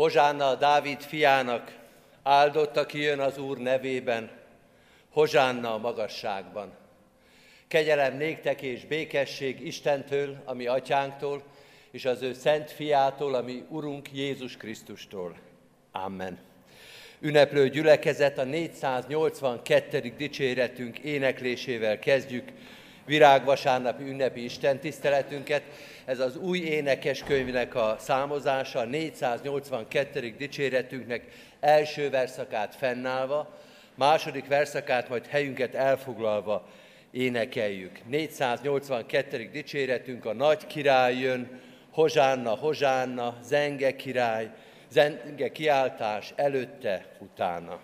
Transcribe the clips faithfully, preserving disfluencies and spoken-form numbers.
Hozsánna Dávid fiának, áldott, aki jön az Úr nevében, hozsánna a magasságban. Kegyelem néktek és békesség Istentől, a mi atyánktól, és az ő szent fiától, a mi Urunk Jézus Krisztustól. Amen. Ünneplő gyülekezet, a négyszáznyolcvankettedik dicséretünk éneklésével kezdjük virágvasárnapi ünnepi istentiszteletünket. Ez az új énekeskönyvnek a számozása, a négyszáznyolcvankettedik dicséretünknek első verszakát fennállva, második verszakát majd helyünket elfoglalva énekeljük. négyszáznyolcvankettedik dicséretünk, a nagy király jön, hozsánna, hozsánna, zenge király, zenge kiáltás előtte, utána.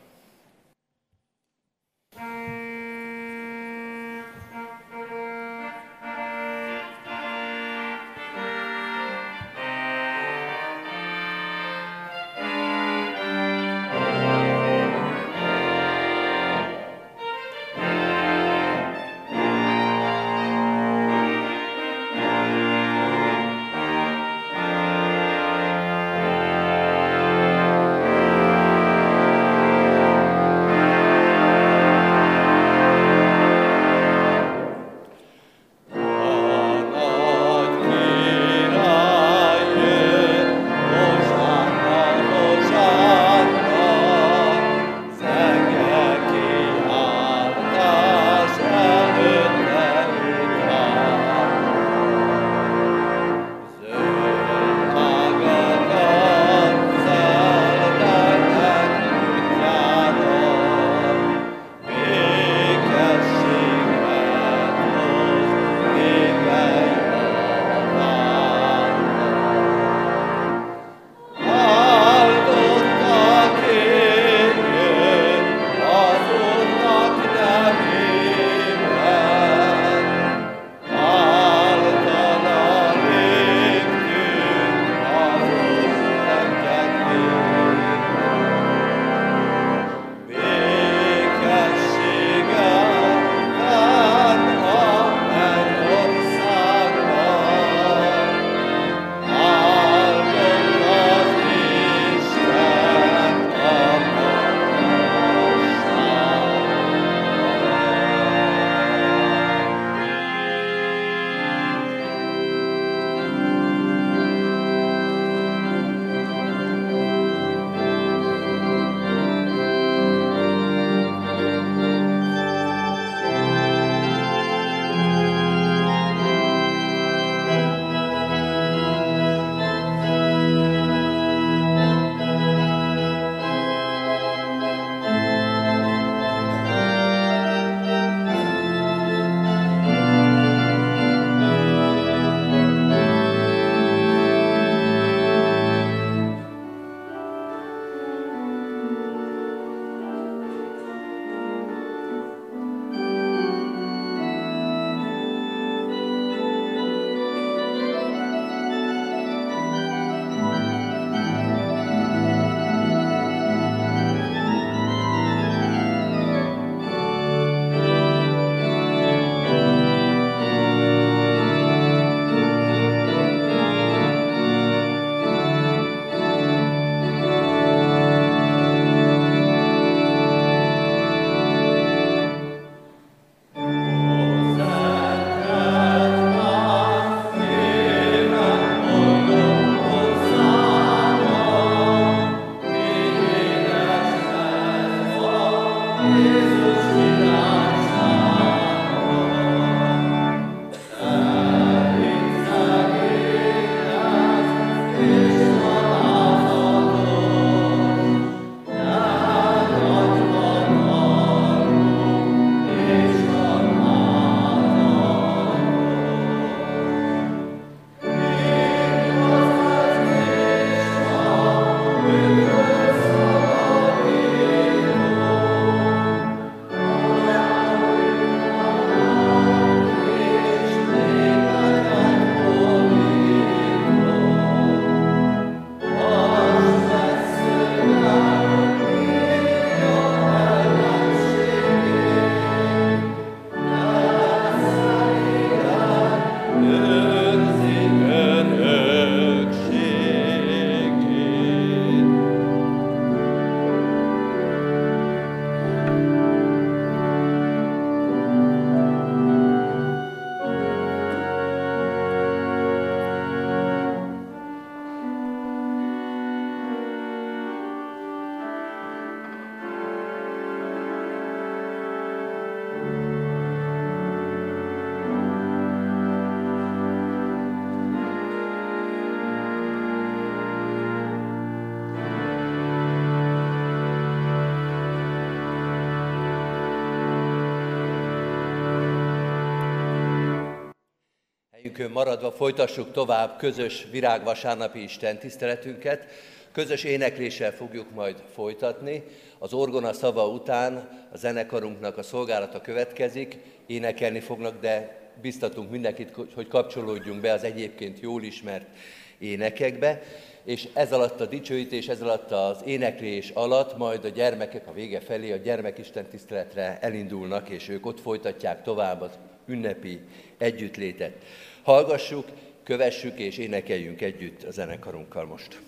helyünkön maradva folytassuk tovább közös virágvasárnapi istentiszteletünket. Közös énekléssel fogjuk majd folytatni. Az orgona szava után a zenekarunknak a szolgálata következik, énekelni fognak, de biztatunk mindenkit, hogy kapcsolódjunk be az egyébként jól ismert énekekbe. És ez alatt a dicsőítés, ez alatt az éneklés alatt majd a gyermekek a vége felé a gyermekisten tiszteletre elindulnak, és ők ott folytatják tovább az ünnepi együttlétet. Hallgassuk, kövessük és énekeljünk együtt a zenekarunkkal most.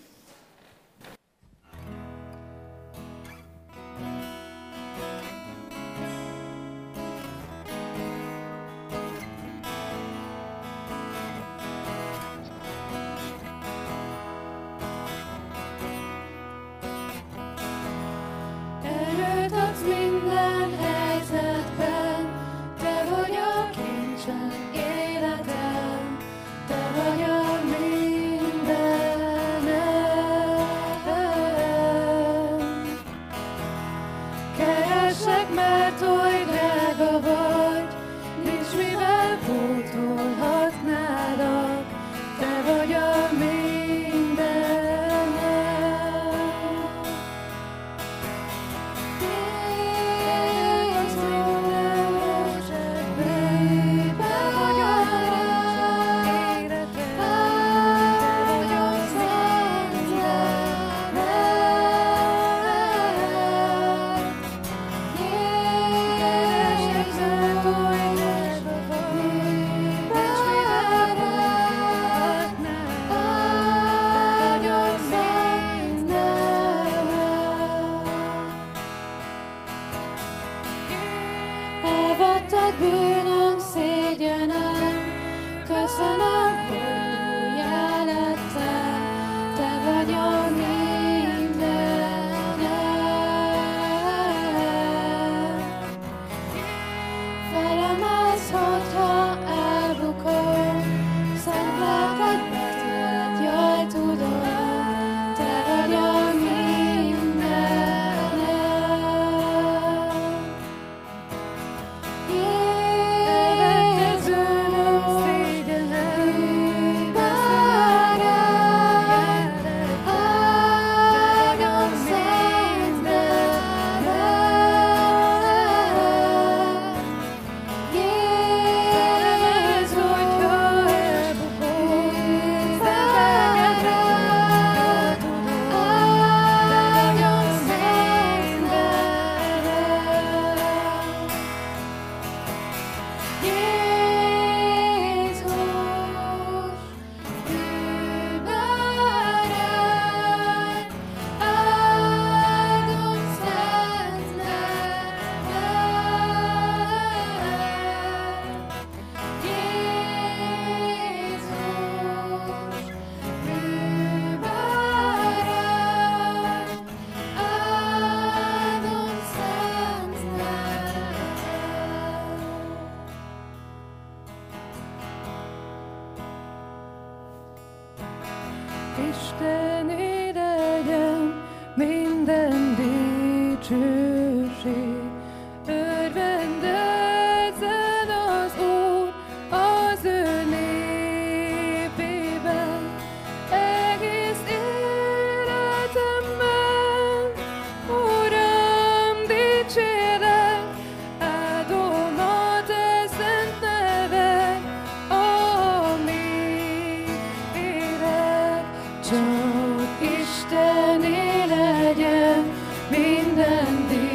Csak Istené legyen minden díj.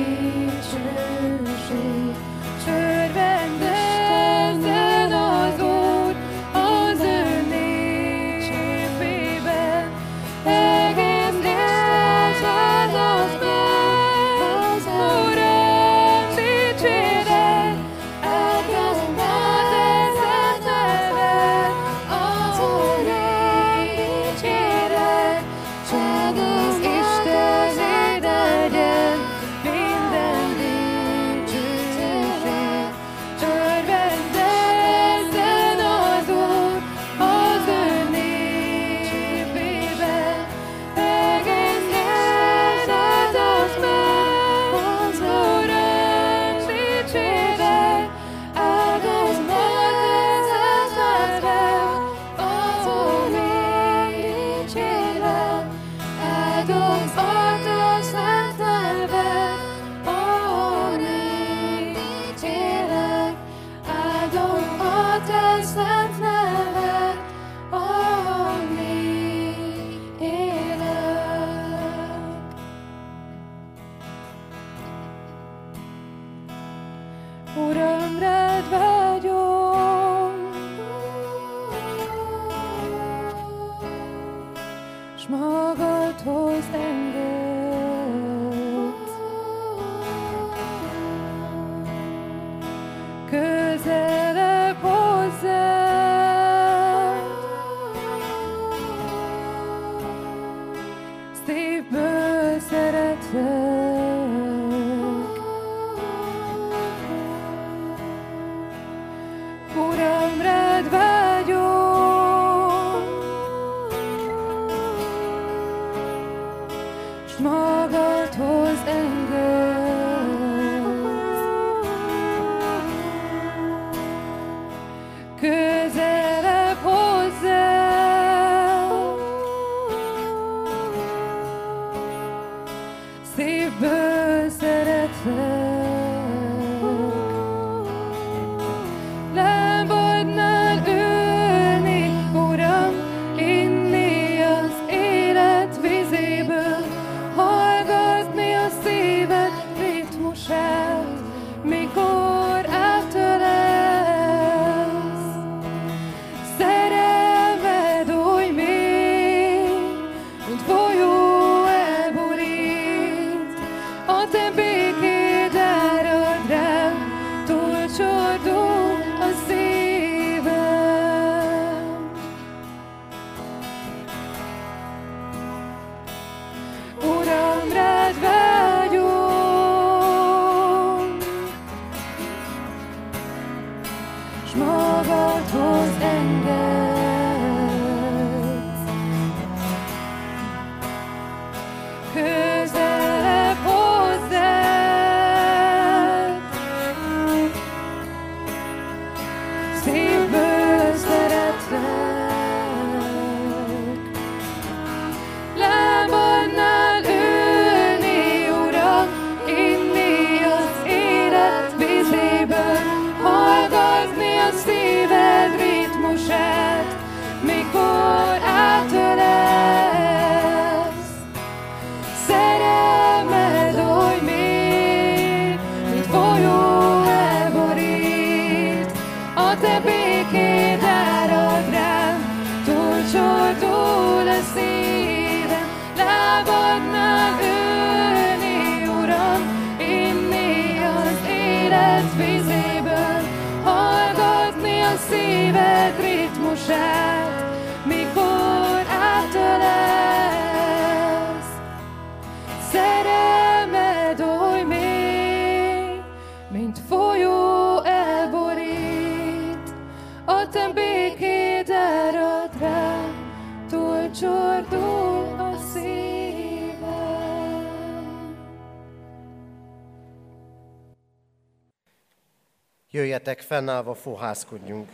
Jöjjetek, fennállva fohászkodjunk.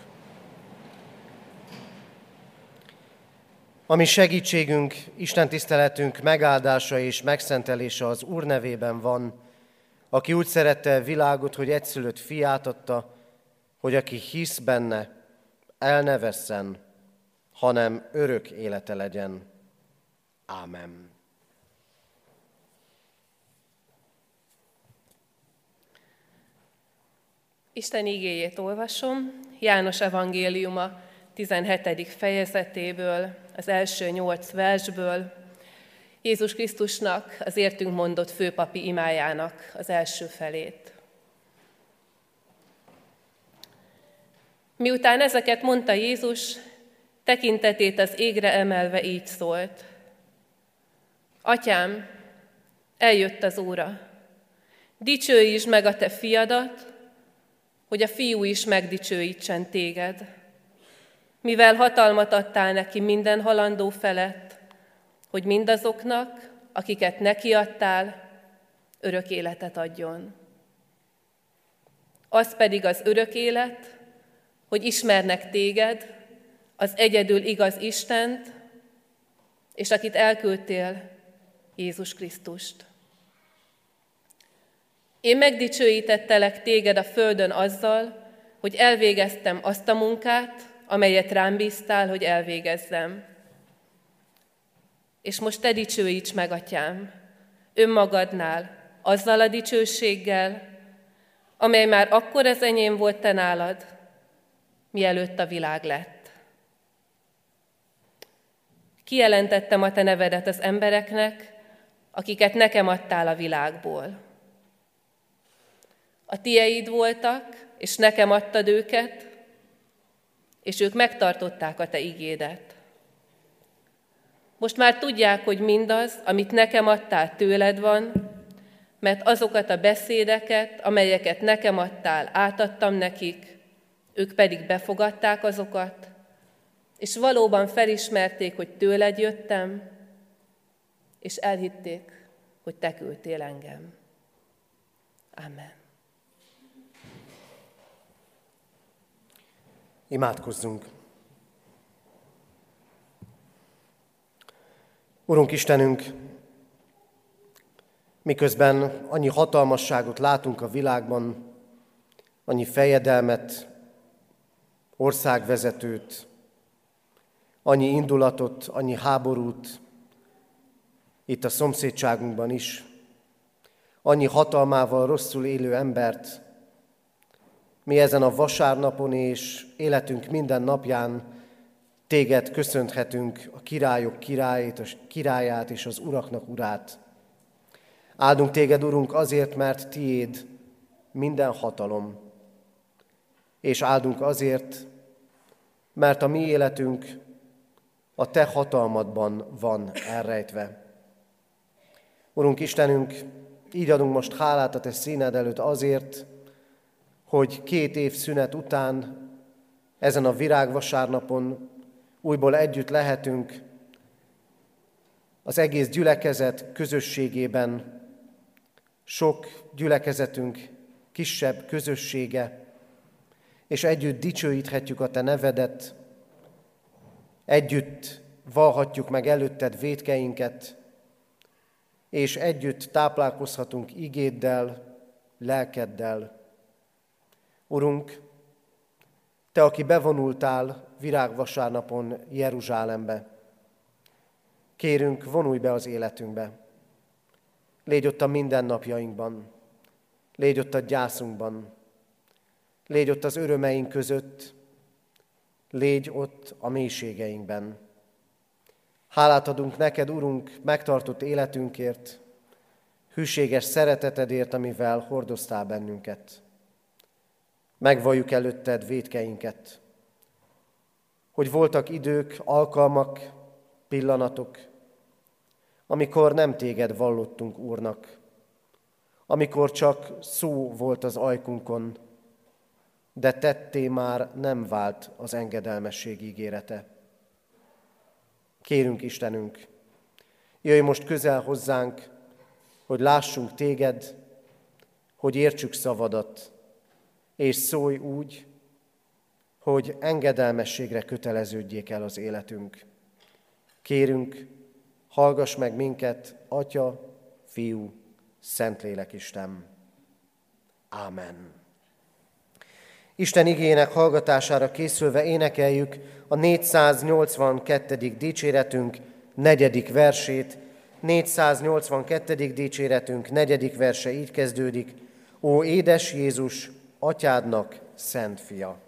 A mi segítségünk, Isten tiszteletünk megáldása és megszentelése az Úr nevében van, aki úgy szerette a világot, hogy egyszülött fiát adta, hogy aki hisz benne, el ne vesszen, hanem örök élete legyen. Ámen. Isten igéjét olvasom, János evangéliuma tizenhetedik fejezetéből, az első nyolc versből, Jézus Krisztusnak, az értünk mondott főpapi imájának az első felét. Miután ezeket mondta Jézus, tekintetét az égre emelve így szólt. Atyám, eljött az óra, dicsőítsd meg a te fiadat, hogy a fiú is megdicsőítsen téged, mivel hatalmat adtál neki minden halandó felett, hogy mindazoknak, akiket neki adtál, örök életet adjon. Az pedig az örök élet, hogy ismernek téged, az egyedül igaz Istent, és akit elküldtél, Jézus Krisztust. Én megdicsőítettelek téged a földön azzal, hogy elvégeztem azt a munkát, amelyet rám bíztál, hogy elvégezzem. És most te dicsőíts meg, Atyám, önmagadnál, azzal a dicsőséggel, amely már akkor az enyém volt te nálad, mielőtt a világ lett. Kijelentettem a te nevedet az embereknek, akiket nekem adtál a világból. A tieid voltak, és nekem adtad őket, és ők megtartották a te igédet. Most már tudják, hogy mindaz, amit nekem adtál, tőled van, mert azokat a beszédeket, amelyeket nekem adtál, átadtam nekik, ők pedig befogadták azokat, és valóban felismerték, hogy tőled jöttem, és elhitték, hogy te küldtél engem. Amen. Imádkozzunk! Urunk Istenünk, miközben annyi hatalmasságot látunk a világban, annyi fejedelmet, országvezetőt, annyi indulatot, annyi háborút, itt a szomszédságunkban is, annyi hatalmával rosszul élő embert, mi ezen a vasárnapon és életünk minden napján téged köszönthetünk, a királyok királyát, a királyát és az uraknak urát. Áldunk téged, Urunk, azért, mert tiéd minden hatalom. És áldunk azért, mert a mi életünk a te hatalmadban van elrejtve. Urunk Istenünk, így adunk most hálát a te színed előtt azért, hogy két év szünet után, ezen a virágvasárnapon újból együtt lehetünk az egész gyülekezet közösségében. Sok gyülekezetünk kisebb közössége, és együtt dicsőíthetjük a te nevedet, együtt vallhatjuk meg előtted vétkeinket, és együtt táplálkozhatunk igéddel, lelkeddel. Urunk, te, aki bevonultál virágvasárnapon Jeruzsálembe, kérünk, vonulj be az életünkbe. Légy ott a mindennapjainkban, légy ott a gyászunkban, légy ott az örömeink között, légy ott a mélységeinkben. Hálát adunk neked, Urunk, megtartott életünkért, hűséges szeretetedért, amivel hordoztál bennünket. Megvalljuk előtted vétkeinket, hogy voltak idők, alkalmak, pillanatok, amikor nem téged vallottunk Úrnak, amikor csak szó volt az ajkunkon, de tetté már nem vált az engedelmesség ígérete. Kérünk, Istenünk, jöjj most közel hozzánk, hogy lássunk téged, hogy értsük szavadat, és szólj úgy, hogy engedelmességre köteleződjék el az életünk. Kérünk, hallgass meg minket, Atya, Fiú, Szentlélek Isten. Ámen. Isten igének hallgatására készülve énekeljük a négyszáznyolcvankettedik dicséretünk negyedik versét. négyszáznyolcvankettedik dicséretünk negyedik verse így kezdődik. Ó, édes Jézus, Atyádnak szent fia.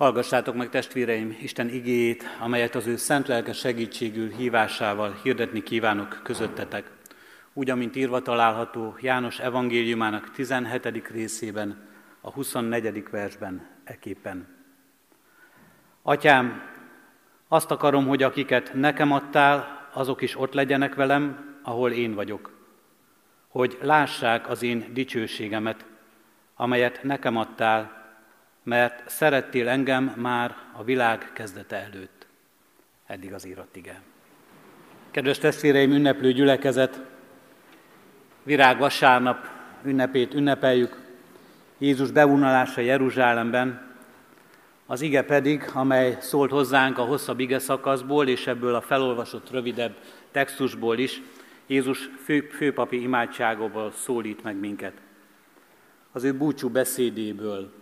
Hallgassátok meg, testvéreim, Isten igéjét, amelyet az ő szent lelke segítségül hívásával hirdetni kívánok közöttetek. Úgy, amint írva található János evangéliumának tizenhetedik részében, a huszonnegyedik versben eképpen. Atyám, azt akarom, hogy akiket nekem adtál, azok is ott legyenek velem, ahol én vagyok. Hogy lássák az én dicsőségemet, amelyet nekem adtál, mert szerettél engem már a világ kezdete előtt. Eddig az írott ige. Kedves testvéreim, ünneplő gyülekezet, virágvasárnap ünnepét ünnepeljük, Jézus bevonulása Jeruzsálemben, az ige pedig, amely szólt hozzánk a hosszabb ige szakaszból, és ebből a felolvasott rövidebb textusból is, Jézus fő, főpapi imádságából szólít meg minket. Az ő búcsú beszédéből.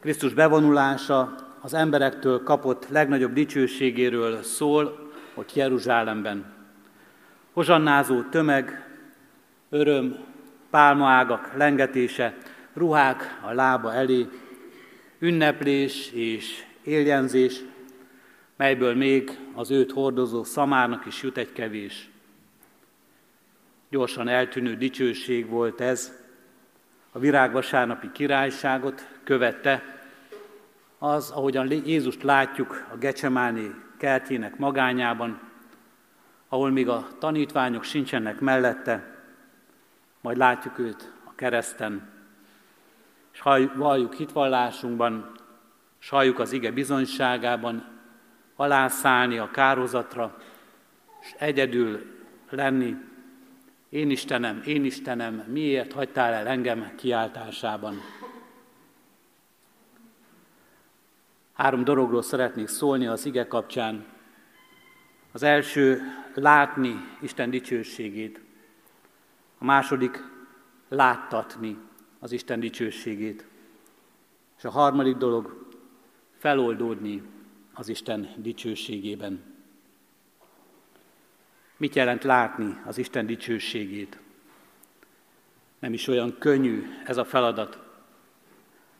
Krisztus bevonulása az emberektől kapott legnagyobb dicsőségéről szól, ott Jeruzsálemben. Hozsannázó tömeg, öröm, pálmaágak lengetése, ruhák a lába elé, ünneplés és éljenzés, melyből még az őt hordozó szamárnak is jut egy kevés. Gyorsan eltűnő dicsőség volt ez, a virágvasárnapi királyságot követte, az, ahogyan Jézust látjuk a Gecsemáné kertjének magányában, ahol még a tanítványok sincsenek mellette, majd látjuk őt a kereszten, és halljuk hitvallásunkban, és halljuk az ige bizonyságában, alászállni a kározatra, és egyedül lenni, én Istenem, én Istenem, miért hagytál el engem kiáltásában. Három dologról szeretnék szólni az ige kapcsán. Az első, látni Isten dicsőségét. A második, láttatni az Isten dicsőségét. És a harmadik dolog, feloldódni az Isten dicsőségében. Mit jelent látni az Isten dicsőségét? Nem is olyan könnyű ez a feladat.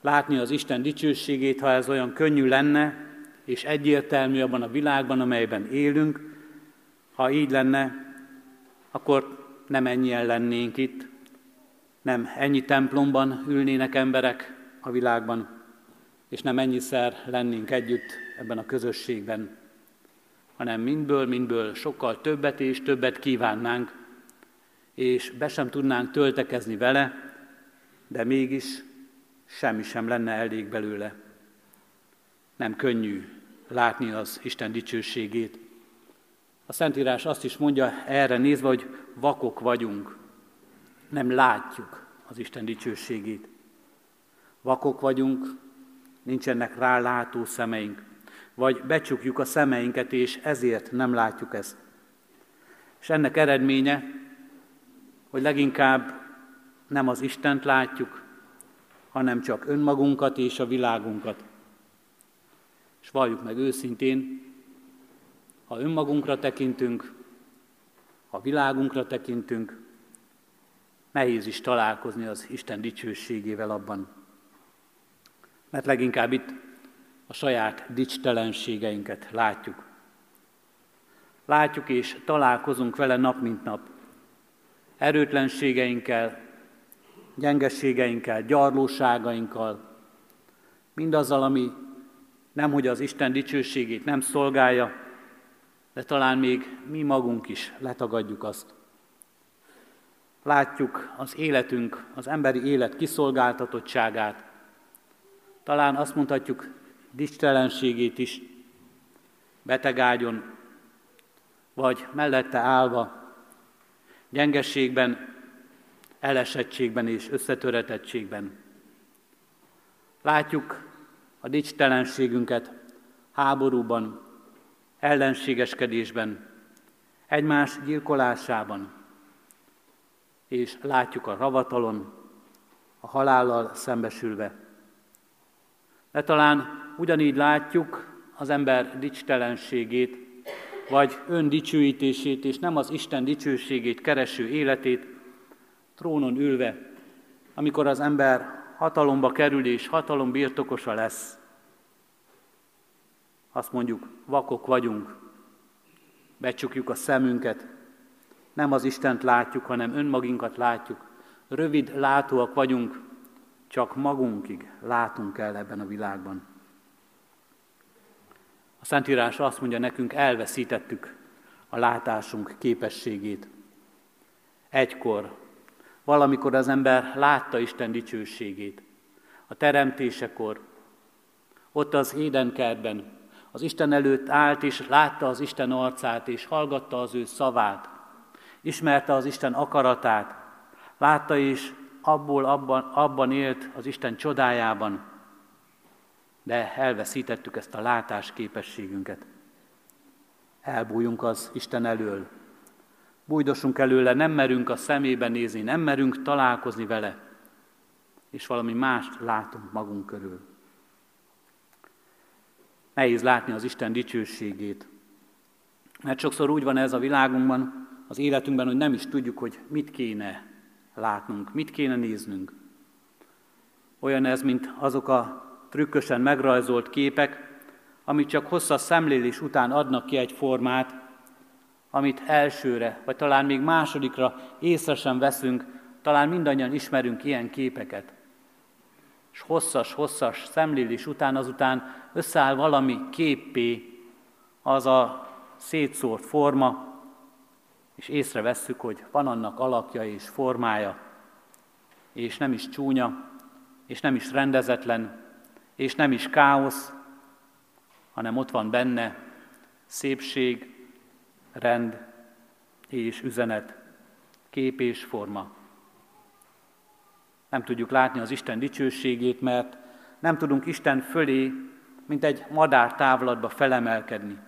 Látni az Isten dicsőségét, ha ez olyan könnyű lenne, és egyértelmű abban a világban, amelyben élünk, ha így lenne, akkor nem ennyien lennénk itt, nem ennyi templomban ülnének emberek a világban, és nem ennyiszer lennénk együtt ebben a közösségben, hanem mindből, mindből sokkal többet és többet kívánnánk, és be sem tudnánk töltekezni vele, de mégis semmi sem lenne elég belőle. Nem könnyű látni az Isten dicsőségét. A Szentírás azt is mondja erre nézve, hogy vakok vagyunk, nem látjuk az Isten dicsőségét. Vakok vagyunk, nincsenek rálátó szemeink, vagy becsukjuk a szemeinket, és ezért nem látjuk ezt. És ennek eredménye, hogy leginkább nem az Istent látjuk, hanem csak önmagunkat és a világunkat. És valljuk meg őszintén, ha önmagunkra tekintünk, ha világunkra tekintünk, nehéz is találkozni az Isten dicsőségével abban. Mert leginkább itt a saját dicstelenségeinket látjuk. Látjuk és találkozunk vele nap mint nap. Erőtlenségeinkkel, gyengeségeinkkel, gyarlóságainkkal, mindazzal, ami nemhogy az Isten dicsőségét nem szolgálja, de talán még mi magunk is letagadjuk azt. Látjuk az életünk, az emberi élet kiszolgáltatottságát. Talán azt mondhatjuk, dicstelenségét is, betegágyon, vagy mellette állva, gyengeségben, elesettségben és összetöretettségben. Látjuk a dicstelenségünket háborúban, ellenségeskedésben, egymás gyilkolásában, és látjuk a ravatalon, a halállal szembesülve. De talán ugyanígy látjuk az ember dicstelenségét, vagy öndicsőítését, és nem az Isten dicsőségét kereső életét trónon ülve, amikor az ember hatalomba kerül és hatalom birtokosa lesz. Azt mondjuk, vakok vagyunk, becsukjuk a szemünket, nem az Istent látjuk, hanem önmagunkat látjuk. Rövid látóak vagyunk, csak magunkig látunk el ebben a világban. A Szentírás azt mondja nekünk, elveszítettük a látásunk képességét. Egykor, valamikor az ember látta Isten dicsőségét. A teremtésekor, ott az édenkertben, az Isten előtt állt, és látta az Isten arcát, és hallgatta az ő szavát. Ismerte az Isten akaratát, látta és abból, abban, abban élt az Isten csodájában. De elveszítettük ezt a látásképességünket. Elbújunk az Isten elől. Bújdosunk előle, nem merünk a szemébe nézni, nem merünk találkozni vele. És valami mást látunk magunk körül. Nehéz látni az Isten dicsőségét. Mert sokszor úgy van ez a világunkban, az életünkben, hogy nem is tudjuk, hogy mit kéne látnunk, mit kéne néznünk. Olyan ez, mint azok a trükkösen megrajzolt képek, amik csak hosszas szemlélés után adnak ki egy formát, amit elsőre, vagy talán még másodikra észre sem veszünk, talán mindannyian ismerünk ilyen képeket. És hosszas-hosszas szemlélés után azután összeáll valami képpé az a szétszórt forma, és észrevesszük, hogy van annak alakja és formája, és nem is csúnya, és nem is rendezetlen, és nem is káosz, hanem ott van benne szépség, rend és üzenet, kép és forma. Nem tudjuk látni az Isten dicsőségét, mert nem tudunk Isten fölé, mint egy madár távlatba felemelkedni.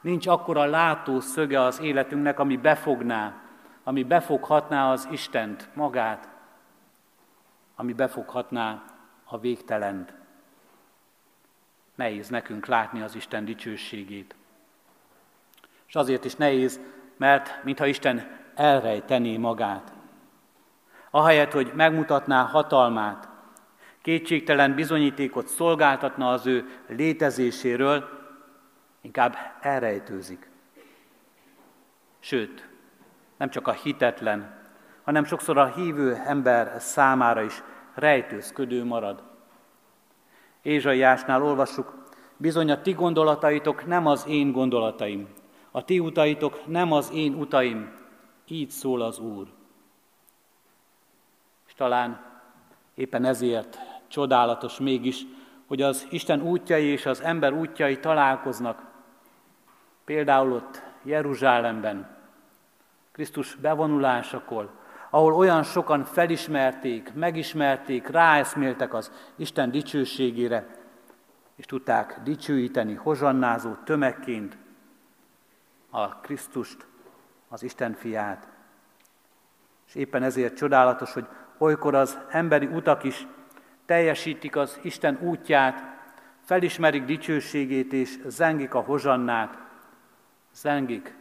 Nincs akkora látószöge az életünknek, ami befogná, ami befoghatná az Istent, magát, ami befoghatná a végtelent. Nehéz nekünk látni az Isten dicsőségét. És azért is nehéz, mert mintha Isten elrejtené magát. Ahelyett, hogy megmutatná hatalmát, kétségtelen bizonyítékot szolgáltatna az ő létezéséről, inkább elrejtőzik. Sőt, nem csak a hitetlen, hanem sokszor a hívő ember számára is rejtőzködő marad. Ézsaiásnál olvassuk, bizony a ti gondolataitok nem az én gondolataim, a ti utaitok nem az én utaim, így szól az Úr. És talán éppen ezért csodálatos mégis, hogy az Isten útjai és az ember útjai találkoznak. Például ott Jeruzsálemben, Krisztus bevonulásakor, ahol olyan sokan felismerték, megismerték, ráeszméltek az Isten dicsőségére, és tudták dicsőíteni hozsannázó tömegként a Krisztust, az Isten fiát. És éppen ezért csodálatos, hogy olykor az emberi utak is teljesítik az Isten útját, felismerik dicsőségét és zengik a hozsannát, zengik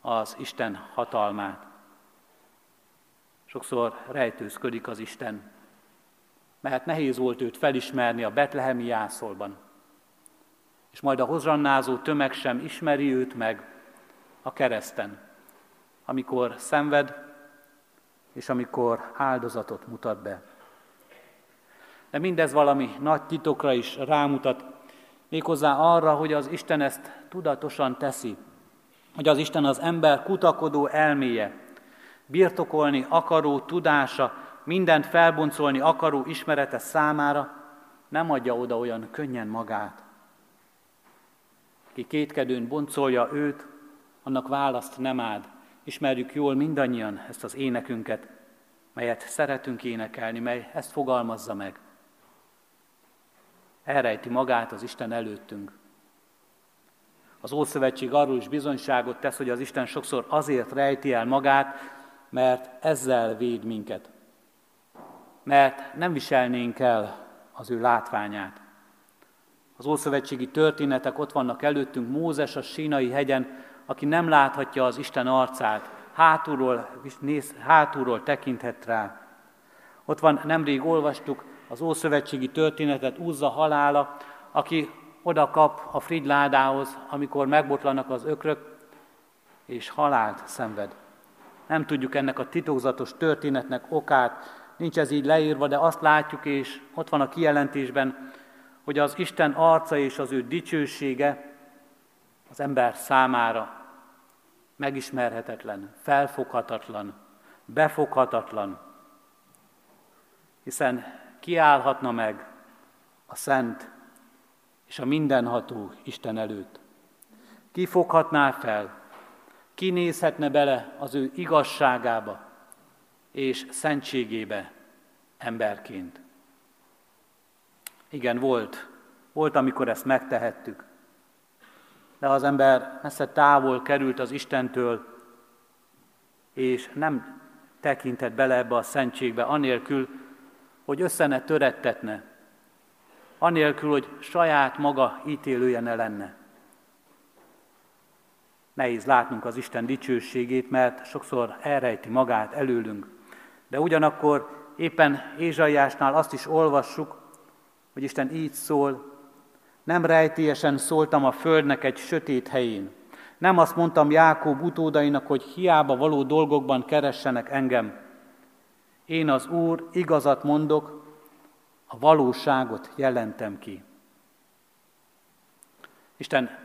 az Isten hatalmát. Sokszor rejtőzködik az Isten, mert nehéz volt őt felismerni a betlehemi jászolban. És majd a hozsannázó tömeg sem ismeri őt meg a kereszten, amikor szenved és amikor áldozatot mutat be. De mindez valami nagy titokra is rámutat, méghozzá arra, hogy az Isten ezt tudatosan teszi, hogy az Isten az ember kutakodó elméje, birtokolni akaró tudása, mindent felboncolni akaró ismerete számára nem adja oda olyan könnyen magát. Ki kétkedőn boncolja őt, annak választ nem ad. Ismerjük jól mindannyian ezt az énekünket, melyet szeretünk énekelni, mely ezt fogalmazza meg. Elrejti magát az Isten előttünk. Az Ószövetség arról is bizonyságot tesz, hogy az Isten sokszor azért rejti el magát, mert ezzel véd minket. Mert nem viselnénk el az ő látványát. Az ószövetségi történetek ott vannak előttünk, Mózes a sínai hegyen, aki nem láthatja az Isten arcát, hátulról, néz, hátulról tekinthet rá. Ott van, nemrég olvastuk, az ószövetségi történetet úzza halála, aki oda kap a frigyládához, amikor megbotlanak az ökrök, és halált szenved. Nem tudjuk ennek a titokzatos történetnek okát, nincs ez így leírva, de azt látjuk, és ott van a kijelentésben, hogy az Isten arca és az ő dicsősége az ember számára megismerhetetlen, felfoghatatlan, befoghatatlan, hiszen kiállhatna meg a szent és a mindenható Isten előtt. Ki foghatná fel, ki nézhetne bele az ő igazságába és szentségébe emberként. Igen, volt, volt, amikor ezt megtehettük, de az ember messze távol került az Istentől, és nem tekintett bele ebbe a szentségbe, anélkül, hogy össze ne törettetne, anélkül, hogy saját maga ítélője ne lenne. Nehéz látnunk az Isten dicsőségét, mert sokszor elrejti magát előlünk. De ugyanakkor éppen Ézsaiásnál azt is olvassuk, hogy Isten így szól: nem rejtélyesen szóltam a földnek egy sötét helyén. Nem azt mondtam Jákob utódainak, hogy hiába való dolgokban keressenek engem. Én az Úr igazat mondok, a valóságot jelentem ki. Isten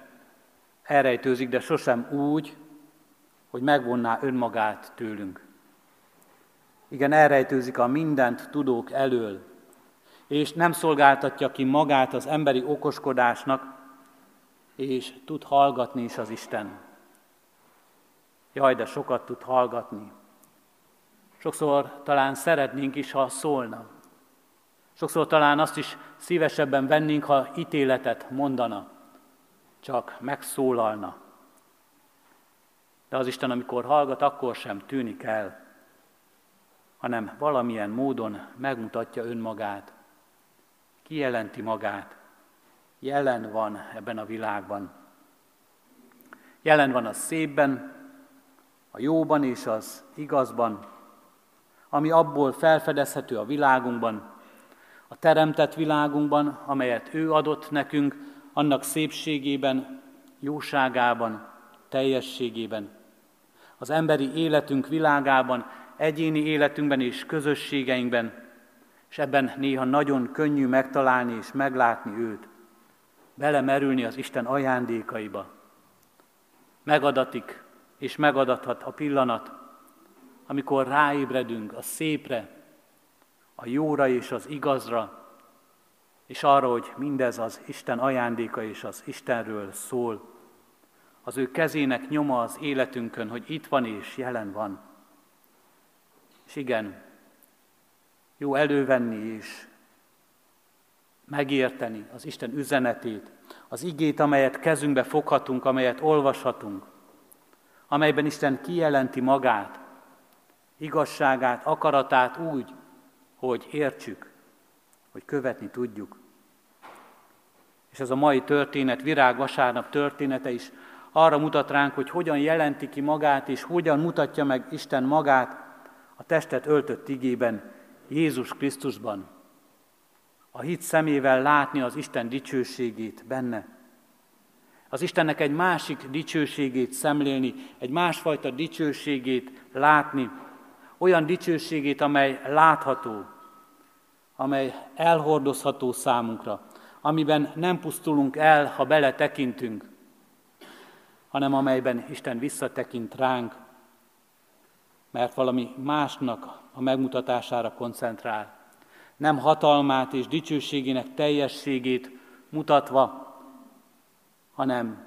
elrejtőzik, de sosem úgy, hogy megvonná önmagát tőlünk. Igen, elrejtőzik a mindent tudók elől, és nem szolgáltatja ki magát az emberi okoskodásnak, és tud hallgatni is az Isten. Jaj, de sokat tud hallgatni. Sokszor talán szeretnénk is, ha szólna. Sokszor talán azt is szívesebben vennénk, ha ítéletet mondana, csak megszólalna. De az Isten, amikor hallgat, akkor sem tűnik el, hanem valamilyen módon megmutatja önmagát, kijelenti magát, jelen van ebben a világban. Jelen van a szépben, a jóban és az igazban, ami abból felfedezhető a világunkban, a teremtett világunkban, amelyet ő adott nekünk, annak szépségében, jóságában, teljességében. Az emberi életünk világában, egyéni életünkben és közösségeinkben, és ebben néha nagyon könnyű megtalálni és meglátni őt, belemerülni az Isten ajándékaiba. Megadatik és megadathat a pillanat, amikor ráébredünk a szépre, a jóra és az igazra, és arra, hogy mindez az Isten ajándéka és az Istenről szól. Az ő kezének nyoma az életünkön, hogy itt van és jelen van. És igen, jó elővenni és megérteni az Isten üzenetét, az igét, amelyet kezünkbe foghatunk, amelyet olvashatunk, amelyben Isten kijelenti magát, igazságát, akaratát úgy, hogy értsük, hogy követni tudjuk. És ez a mai történet, virágvasárnap története is arra mutat ránk, hogy hogyan jelenti ki magát, és hogyan mutatja meg Isten magát a testet öltött igében, Jézus Krisztusban. A hit szemével látni az Isten dicsőségét benne. Az Istennek egy másik dicsőségét szemlélni, egy másfajta dicsőségét látni, olyan dicsőségét, amely látható, amely elhordozható számunkra, amiben nem pusztulunk el, ha beletekintünk, hanem amelyben Isten visszatekint ránk, mert valami másnak a megmutatására koncentrál. Nem hatalmát és dicsőségének teljességét mutatva, hanem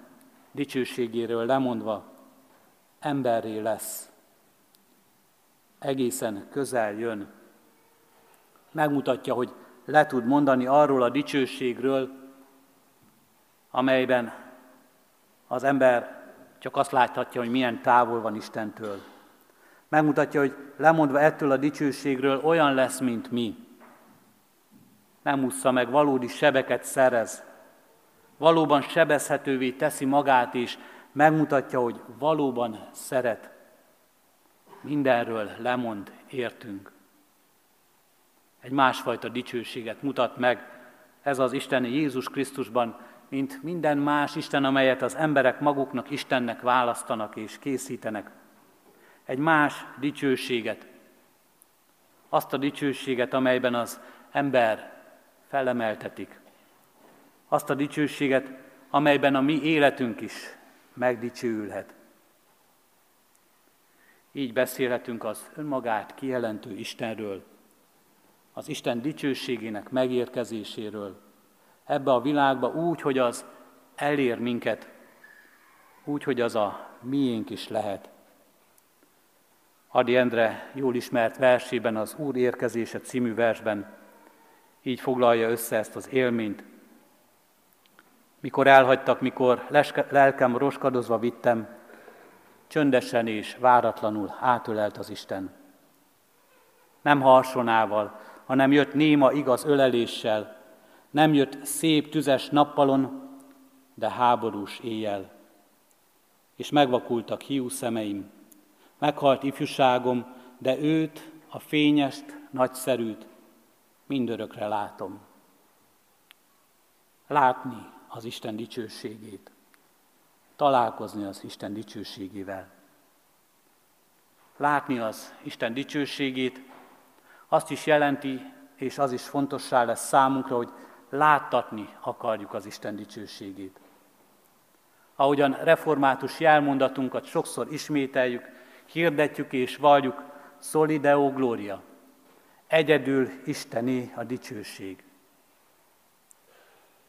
dicsőségéről lemondva emberré lesz. Egészen közel jön. Megmutatja, hogy le tud mondani arról a dicsőségről, amelyben az ember csak azt láthatja, hogy milyen távol van Istentől. Megmutatja, hogy lemondva ettől a dicsőségről olyan lesz, mint mi. Nem ússza meg, valódi sebeket szerez. Valóban sebezhetővé teszi magát, és megmutatja, hogy valóban szeret. Mindenről lemond értünk. egy másfajta dicsőséget mutat meg. Ez az Isten Jézus Krisztusban, mint minden más Isten, amelyet az emberek maguknak Istennek választanak és készítenek. Egy más dicsőséget. Azt a dicsőséget, amelyben az ember felemeltetik. Azt a dicsőséget, amelyben a mi életünk is megdicsőülhet. Így beszélhetünk az önmagát kijelentő Istenről, az Isten dicsőségének megérkezéséről, ebbe a világba úgy, hogy az elér minket, úgy, hogy az a miénk is lehet. Ady Endre jól ismert versében, az Úr érkezése című versben így foglalja össze ezt az élményt. Mikor elhagytak, mikor leske, lelkem roskadozva vittem, csöndesen és váratlanul átölelt az Isten. Nem harsonával, hanem jött néma igaz öleléssel, nem jött szép tüzes nappalon, de háborús éjjel. És megvakultak hiú szemeim, meghalt ifjúságom, de őt, a fényest, nagyszerűt mindörökre látom. Látni az Isten dicsőségét, találkozni az Isten dicsőségével. Látni az Isten dicsőségét, azt is jelenti, és az is fontossá lesz számunkra, hogy láttatni akarjuk az Isten dicsőségét. Ahogyan református jelmondatunkat sokszor ismételjük, hirdetjük és valljuk, soli deo gloria, egyedül Istené a dicsőség.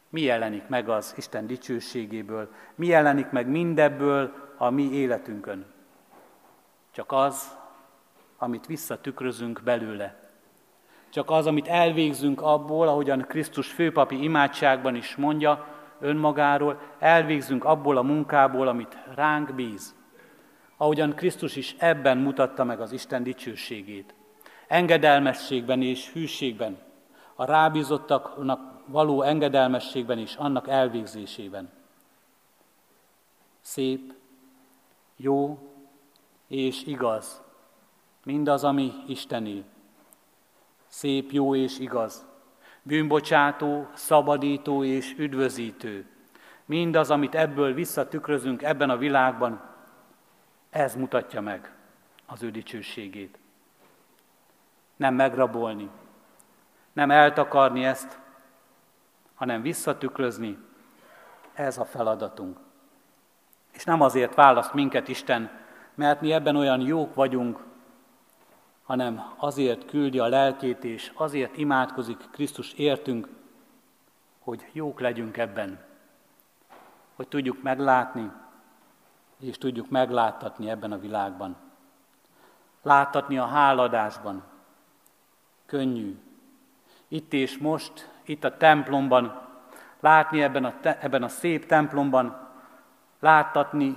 Mi jelenik meg az Isten dicsőségéből? Mi jelenik meg mindebből a mi életünkön? Csak az, amit visszatükrözünk belőle. Csak az, amit elvégzünk abból, ahogyan Krisztus főpapi imádságban is mondja önmagáról, elvégzünk abból a munkából, amit ránk bíz. Ahogyan Krisztus is ebben mutatta meg az Isten dicsőségét. Engedelmességben és hűségben, a rábízottaknak való engedelmességben és annak elvégzésében. Szép, jó és igaz, mindaz, ami Istené. Szép, jó és igaz, bűnbocsátó, szabadító és üdvözítő. Mindaz, amit ebből visszatükrözünk ebben a világban, ez mutatja meg az ő dicsőségét. Nem megrabolni, nem eltakarni ezt, hanem visszatükrözni, ez a feladatunk. És nem azért választ minket Isten, mert mi ebben olyan jók vagyunk, hanem azért küldi a lelkét, és azért imádkozik Krisztus értünk, hogy jók legyünk ebben, hogy tudjuk meglátni, és tudjuk megláttatni ebben a világban. Láttatni a háladásban. Könnyű. Itt és most, itt a templomban, látni ebben a, te, ebben a szép templomban, láttatni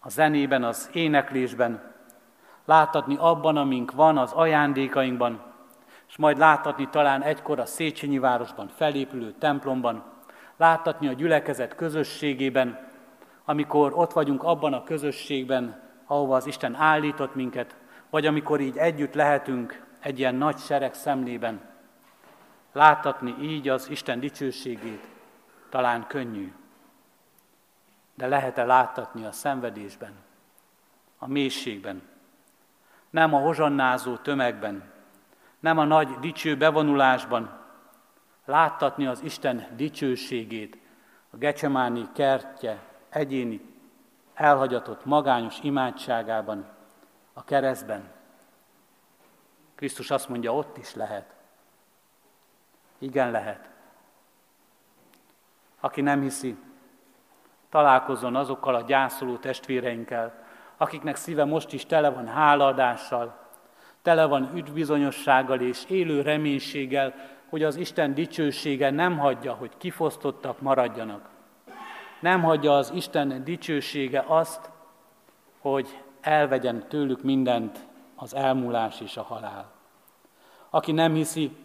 a zenében, az éneklésben, láttatni abban, amink van, az ajándékainkban, és majd láttatni talán egykor a Széchenyi városban felépülő templomban, láttatni a gyülekezet közösségében, amikor ott vagyunk abban a közösségben, ahova az Isten állított minket, vagy amikor így együtt lehetünk egy ilyen nagy sereg szemlében. Láttatni így az Isten dicsőségét talán könnyű, de lehet-e láttatni a szenvedésben, a mélységben, nem a hozsannázó tömegben, nem a nagy dicső bevonulásban, láttatni az Isten dicsőségét a gecsemáni kertje egyéni, elhagyatott, magányos imádságában, a keresztben. Krisztus azt mondja, ott is lehet. Igen, lehet. Aki nem hiszi, találkozzon azokkal a gyászoló testvéreinkkel, akiknek szíve most is tele van hálaadással, tele van üdvbizonyossággal és élő reménységgel, hogy az Isten dicsősége nem hagyja, hogy kifosztottak maradjanak. Nem hagyja az Isten dicsősége azt, hogy elvegyen tőlük mindent az elmúlás és a halál. Aki nem hiszi,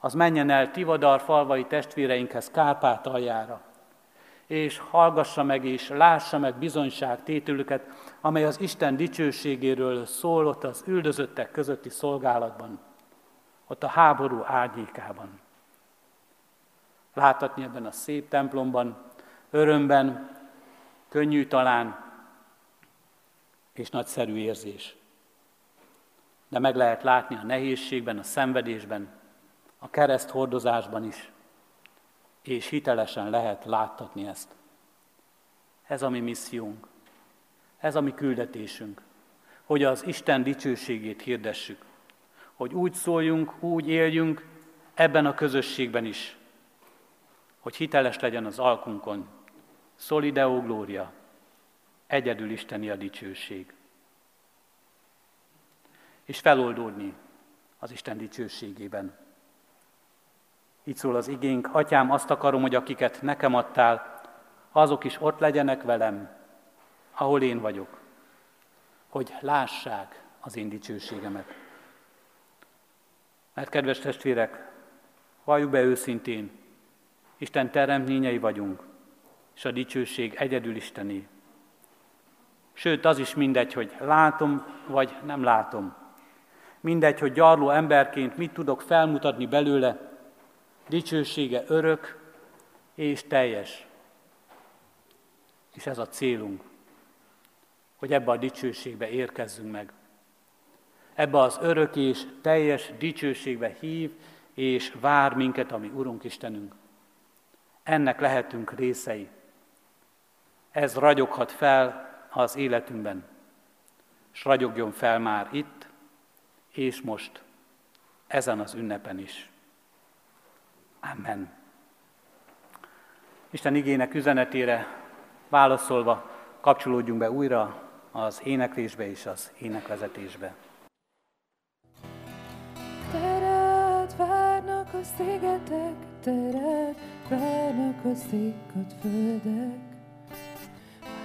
az menjen el Tivadar falvai testvéreinkhez Kárpátaljára, és hallgassa meg és lássa meg bizonyságtételüket, amely az Isten dicsőségéről szól ott az üldözöttek közötti szolgálatban, ott a háború árnyékában. Láthatni ebben a szép templomban, örömben, könnyű talán, és nagyszerű érzés. De meg lehet látni a nehézségben, a szenvedésben, a kereszthordozásban is, és hitelesen lehet láttatni ezt. Ez a mi missziónk, ez a mi küldetésünk, hogy az Isten dicsőségét hirdessük, hogy úgy szóljunk, úgy éljünk ebben a közösségben is, hogy hiteles legyen az alkunkon. Soli Deo Gloria, egyedül isteni a dicsőség. És feloldódni az Isten dicsőségében. Így szól az igénk, Atyám, azt akarom, hogy akiket nekem adtál, azok is ott legyenek velem, ahol én vagyok, hogy lássák az én dicsőségemet. Mert kedves testvérek, valljuk be őszintén, Isten teremtményei vagyunk, és a dicsőség egyedül Istené. Sőt, az is mindegy, hogy látom, vagy nem látom. Mindegy, hogy gyarló emberként mit tudok felmutatni belőle, dicsősége örök és teljes. És ez a célunk, hogy ebbe a dicsőségbe érkezzünk meg. Ebbe az örök és teljes dicsőségbe hív és vár minket, ami Urunk Istenünk. Ennek lehetünk részei. Ez ragyoghat fel az életünkben, s ragyogjon fel már itt és most, ezen az ünnepen is. Amen. Isten igének üzenetére válaszolva kapcsolódjunk be újra az éneklésbe és az énekvezetésbe. Tered várnak a szigetek, tered várnak a szikott földek.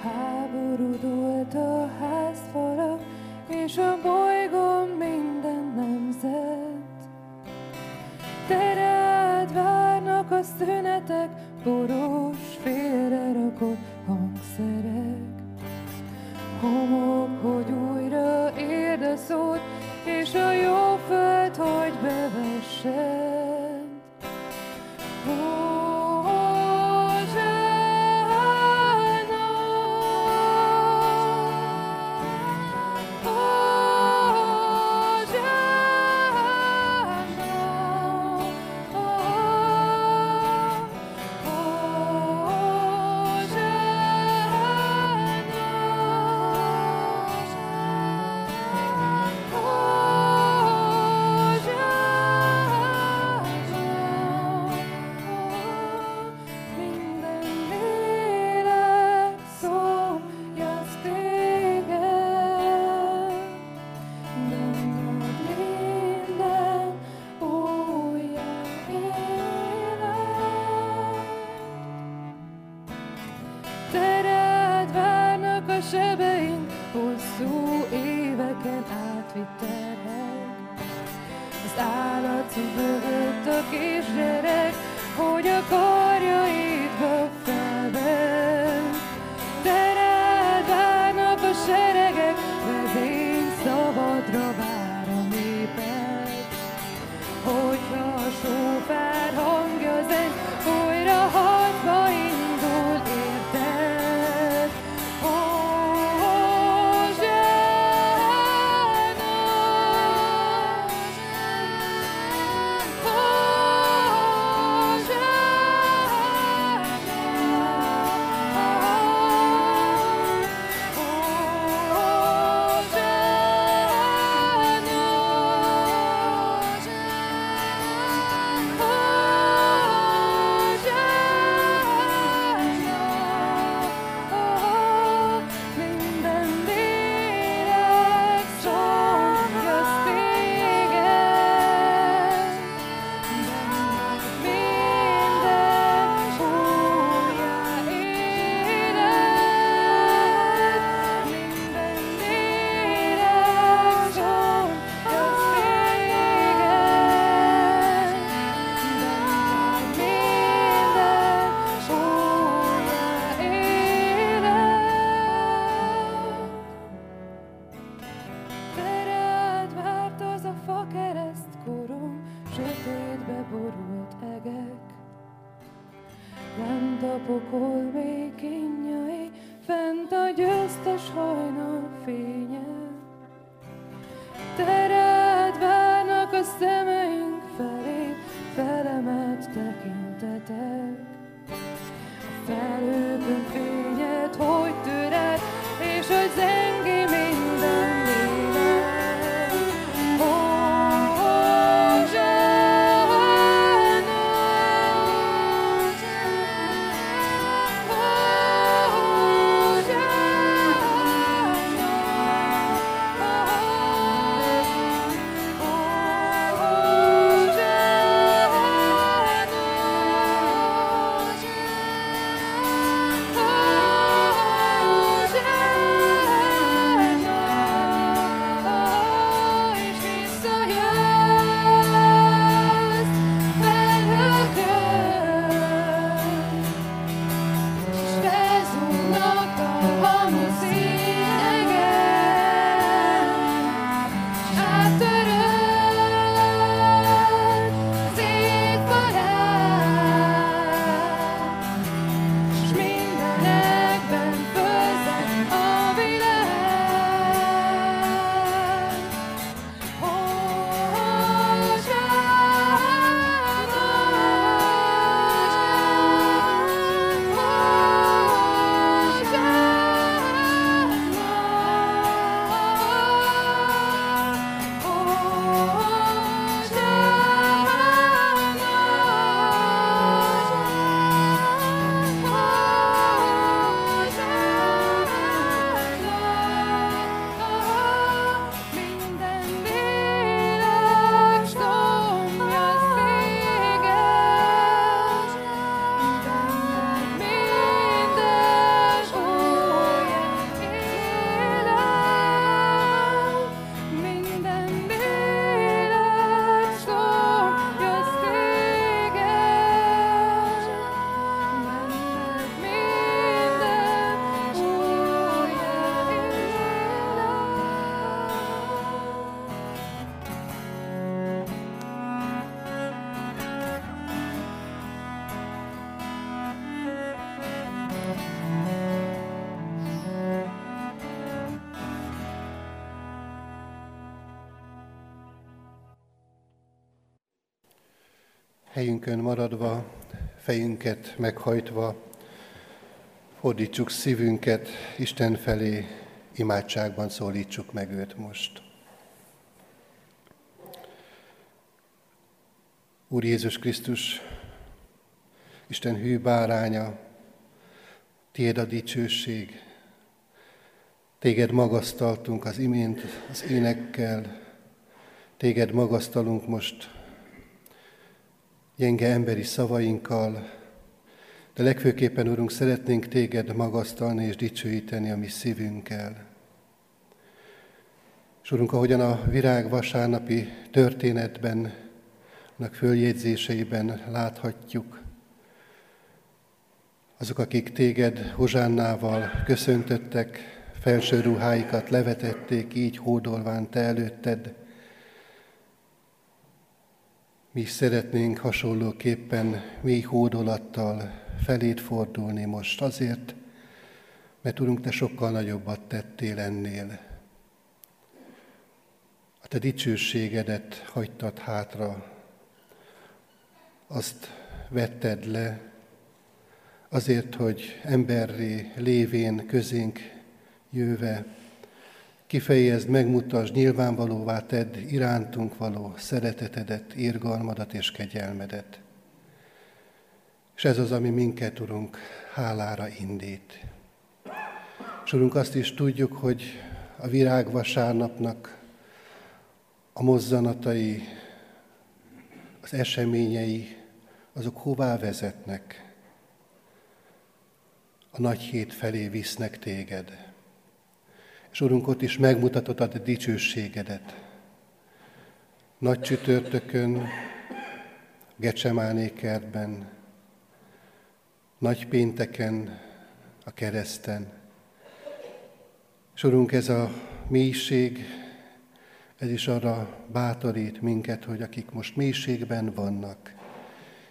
Háborúdult a házfalak, és a bolygón minden nemzet. Tered várnak a szünetek, borús, félrerakott hangszerek. Homok, hogy újra érd a szót, és a jó föld, hogy bevessed. Oh, pokol még innyai, fent a győztes hajnal fénye. Te rád várnak a szemeink felé, felemelt tekintetek. A felőkön fényed, hogy töred, és hogy zengi minden. Helyünkön maradva, fejünket meghajtva, fordítsuk szívünket Isten felé, imádságban szólítsuk meg őt most. Úr Jézus Krisztus, Isten hű báránya, tiéd a dicsőség, téged magasztaltunk az imént az énekkel, téged magasztalunk most gyenge emberi szavainkkal, de legfőképpen, Urunk, szeretnénk téged magasztalni és dicsőíteni a mi szívünkkel. És Urunk, ahogyan a virág vasárnapi történetben, annak följegyzéseiben láthatjuk, azok, akik téged hozsánnával köszöntöttek, felső ruháikat levetették, így hódolván te előtted, mi is szeretnénk hasonlóképpen mély hódolattal feléd fordulni most azért, mert Urunk, te sokkal nagyobbat tettél ennél. A te dicsőségedet hagytad hátra, azt vetted le, azért, hogy emberré lévén közénk jöve, kifejezd, megmutasd, nyilvánvalóvá tedd irántunk való szeretetedet, irgalmadat és kegyelmedet. És ez az, ami minket, Urunk, hálára indít. És Urunk, azt is tudjuk, hogy a virágvasárnapnak a mozzanatai, az eseményei, azok hová vezetnek? A nagy hét felé visznek téged. És Urunk, ott is megmutatod a dicsőségedet. Nagy csütörtökön, Getsemáné kertben, nagy pénteken, a kereszten. És Urunk, ez a mélység, ez is arra bátorít minket, hogy akik most mélységben vannak,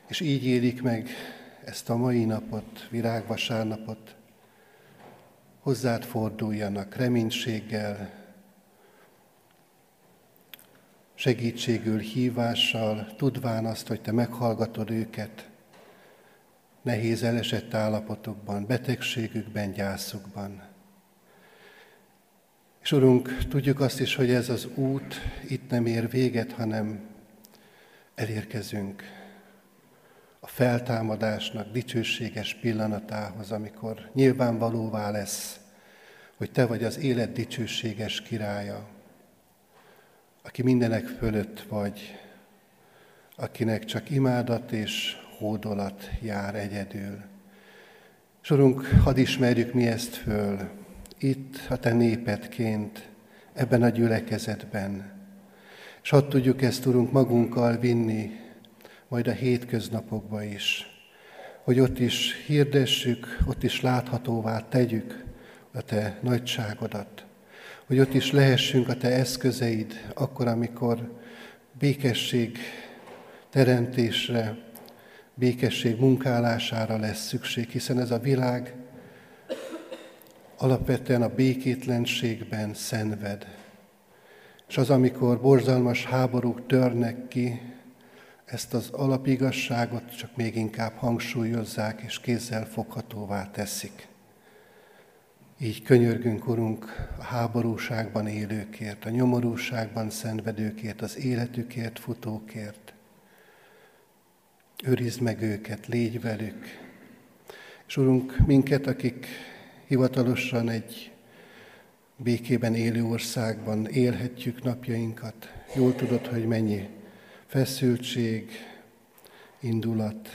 és így élik meg ezt a mai napot, virágvasárnapot, hozzád forduljanak reménységgel, segítségül, hívással, tudván azt, hogy te meghallgatod őket nehéz elesett állapotokban, betegségükben, gyászukban. És Urunk, tudjuk azt is, hogy ez az út itt nem ér véget, hanem elérkezünk a feltámadásnak dicsőséges pillanatához, amikor nyilvánvalóvá lesz, hogy te vagy az élet dicsőséges királya, aki mindenek fölött vagy, akinek csak imádat és hódolat jár egyedül. És Urunk, hadd ismerjük mi ezt föl, itt a te népedként, ebben a gyülekezetben. És hadd tudjuk ezt, Urunk, magunkkal vinni, majd a hétköznapokba is, hogy ott is hirdessük, ott is láthatóvá tegyük a te nagyságodat, hogy ott is lehessünk a te eszközeid, akkor, amikor békesség teremtésre, békesség munkálására lesz szükség, hiszen ez a világ alapvetően a békétlenségben szenved. És az, amikor borzalmas háborúk törnek ki, ezt az alapigazságot csak még inkább hangsúlyozzák és kézzel foghatóvá teszik. Így könyörgünk, Urunk, a háborúságban élőkért, a nyomorúságban szenvedőkért, az életükért, futókért. Őrizd meg őket, légy velük. És Urunk, minket, akik hivatalosan egy békében élő országban élhetjük napjainkat, jól tudod, hogy mennyi feszültség, indulat,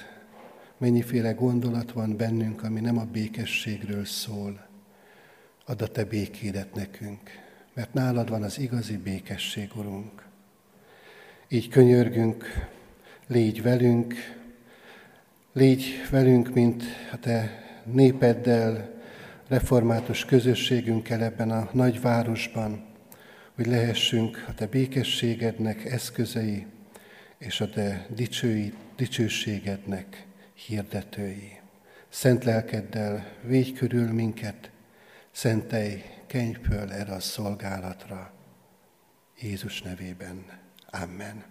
mennyiféle gondolat van bennünk, ami nem a békességről szól. Add a te békédet nekünk, mert nálad van az igazi békesség, Urunk. Így könyörgünk, légy velünk, légy velünk, mint a te népeddel, református közösségünkkel ebben a nagy városban, hogy lehessünk a te békességednek eszközei, és a te dicsői, dicsőségednek hirdetői. Szent lelkeddel védj körül minket, szentelj, kenj föl erre a szolgálatra. Jézus nevében. Amen.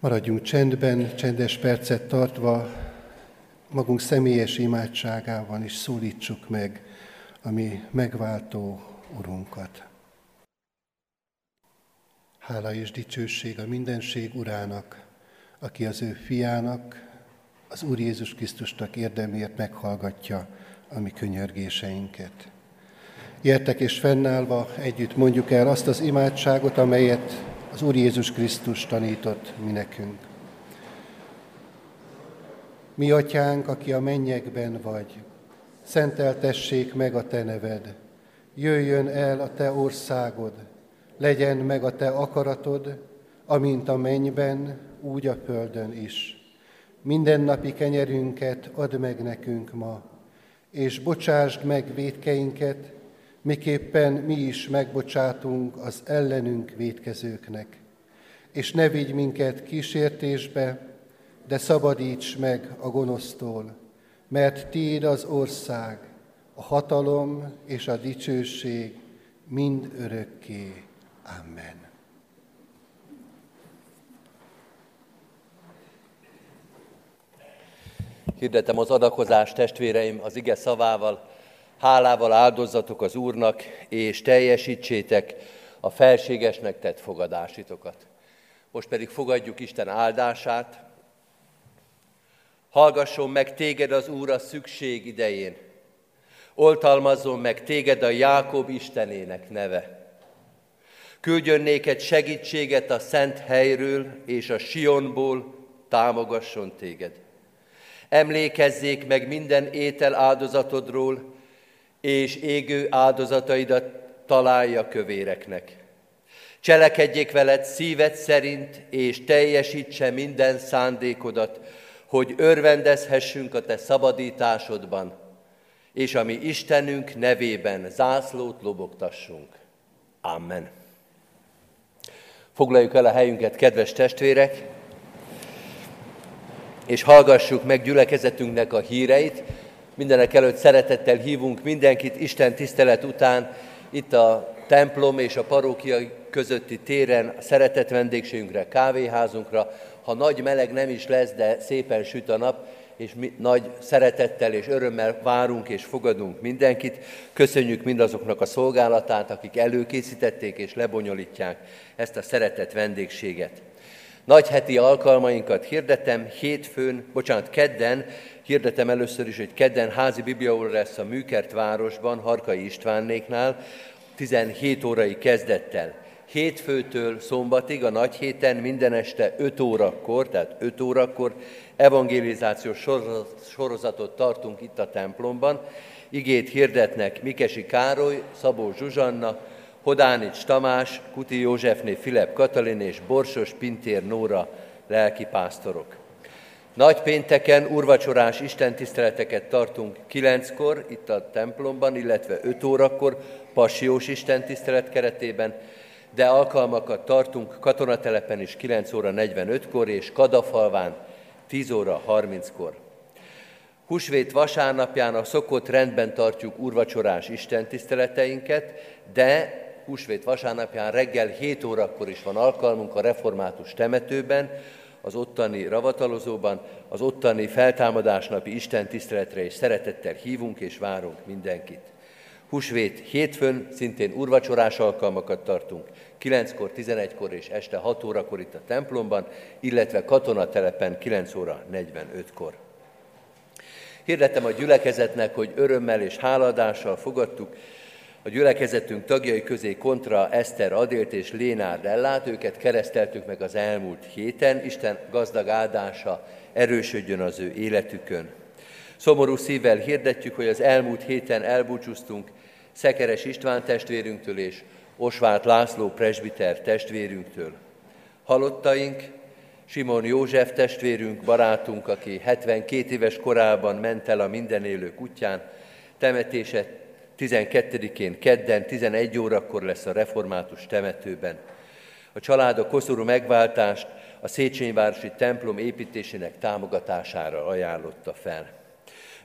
Maradjunk csendben, csendes percet tartva, magunk személyes imádságával is szólítsuk meg a mi megváltó Urunkat. Hála és dicsőség a mindenség Urának, aki az ő fiának, az Úr Jézus Krisztusnak érdemért meghallgatja a mi könyörgéseinket. Gyertek és fennállva együtt mondjuk el azt az imádságot, amelyet az Úr Jézus Krisztus tanított mi nekünk. Mi Atyánk, aki a mennyekben vagy, szenteltessék meg a te neved, jöjjön el a te országod, legyen meg a te akaratod, amint a mennyben, úgy a földön is. Mindennapi kenyerünket add meg nekünk ma, és bocsásd meg vétkeinket, miképpen mi is megbocsátunk az ellenünk vétkezőknek. És ne vigy minket kísértésbe, de szabadíts meg a gonosztól, mert tiéd az ország, a hatalom és a dicsőség mind örökké. Amen. Hirdetem az adakozást, testvéreim, az ige szavával, hálával áldozzatok az Úrnak, és teljesítsétek a felségesnek tett fogadásitokat. Most pedig fogadjuk Isten áldását. Hallgasson meg téged az Úr a szükség idején, oltalmazzon meg téged a Jákob Istenének neve. Küldjön néked segítséget a szent helyről, és a Sionból támogasson téged. Emlékezzék meg minden étel áldozatodról, és égő áldozataidat találja kövéreknek. Cselekedjék veled szíved szerint, és teljesítse minden szándékodat, hogy örvendezhessünk a te szabadításodban, és a mi Istenünk nevében zászlót lobogtassunk. Amen. Foglaljuk el a helyünket, kedves testvérek! és hallgassuk meg gyülekezetünknek a híreit. Mindenek előtt szeretettel hívunk mindenkit Isten tisztelet után itt a templom és a parókia közötti téren, a szeretett vendégségünkre, kávéházunkra. Ha nagy meleg nem is lesz, de szépen süt a nap, és mi nagy szeretettel és örömmel várunk és fogadunk mindenkit. Köszönjük mindazoknak a szolgálatát, akik előkészítették és lebonyolítják ezt a szeretett vendégséget. Nagy heti alkalmainkat hirdetem, hétfőn, bocsánat, kedden, hirdetem először is, hogy kedden házi bibliaóra lesz a Műkertvárosban, Harkai Istvánnéknál, tizenhét órai kezdettel. Hétfőtől szombatig, a nagy héten minden este öt órakor, tehát öt órakor evangelizációs sorozatot tartunk itt a templomban. Igét hirdetnek Mikesi Károly, Szabó Zsuzsanna, Hodánics Tamás, Kuti Józsefné Fülep Katalin és Borsos Pintér Nóra lelkipásztorok. Nagypénteken úrvacsorás istentiszteleteket tartunk kilenckor itt a templomban, illetve öt órakor Passiós istentisztelet keretében, de alkalmakat tartunk Katonatelepen is kilenc óra negyvenötkor és Kadafalván tíz óra harminckor. Húsvét vasárnapján a szokott rendben tartjuk úrvacsorás istentiszteleteinket, de húsvét vasárnapján reggel hét órakor is van alkalmunk a református temetőben, az ottani ravatalozóban, az ottani feltámadásnapi istentiszteletre is szeretettel hívunk és várunk mindenkit. Húsvét hétfőn szintén úrvacsorás alkalmakat tartunk, kilenckor, tizenegykor és este hat órakor itt a templomban, illetve Katonatelepen kilenc óra negyvenötkor. Hirdetem a gyülekezetnek, hogy örömmel és háladással fogadtuk a gyülekezetünk tagjai közé Kontra Eszter Adélt és Lénár Dellát, őket kereszteltük meg az elmúlt héten, Isten gazdag áldása erősödjön az ő életükön. Szomorú szívvel hirdetjük, hogy az elmúlt héten elbúcsúztunk Szekeres István testvérünktől és Osváth László presbiter testvérünktől. Halottaink, Simon József testvérünk, barátunk, aki hetvenkét éves korában ment el a mindenélő kutyán, temetése tizenkettedikén kedden tizenegy órakor lesz a református temetőben. A család a koszorú megváltást a Széchenyvárosi templom építésének támogatására ajánlotta fel.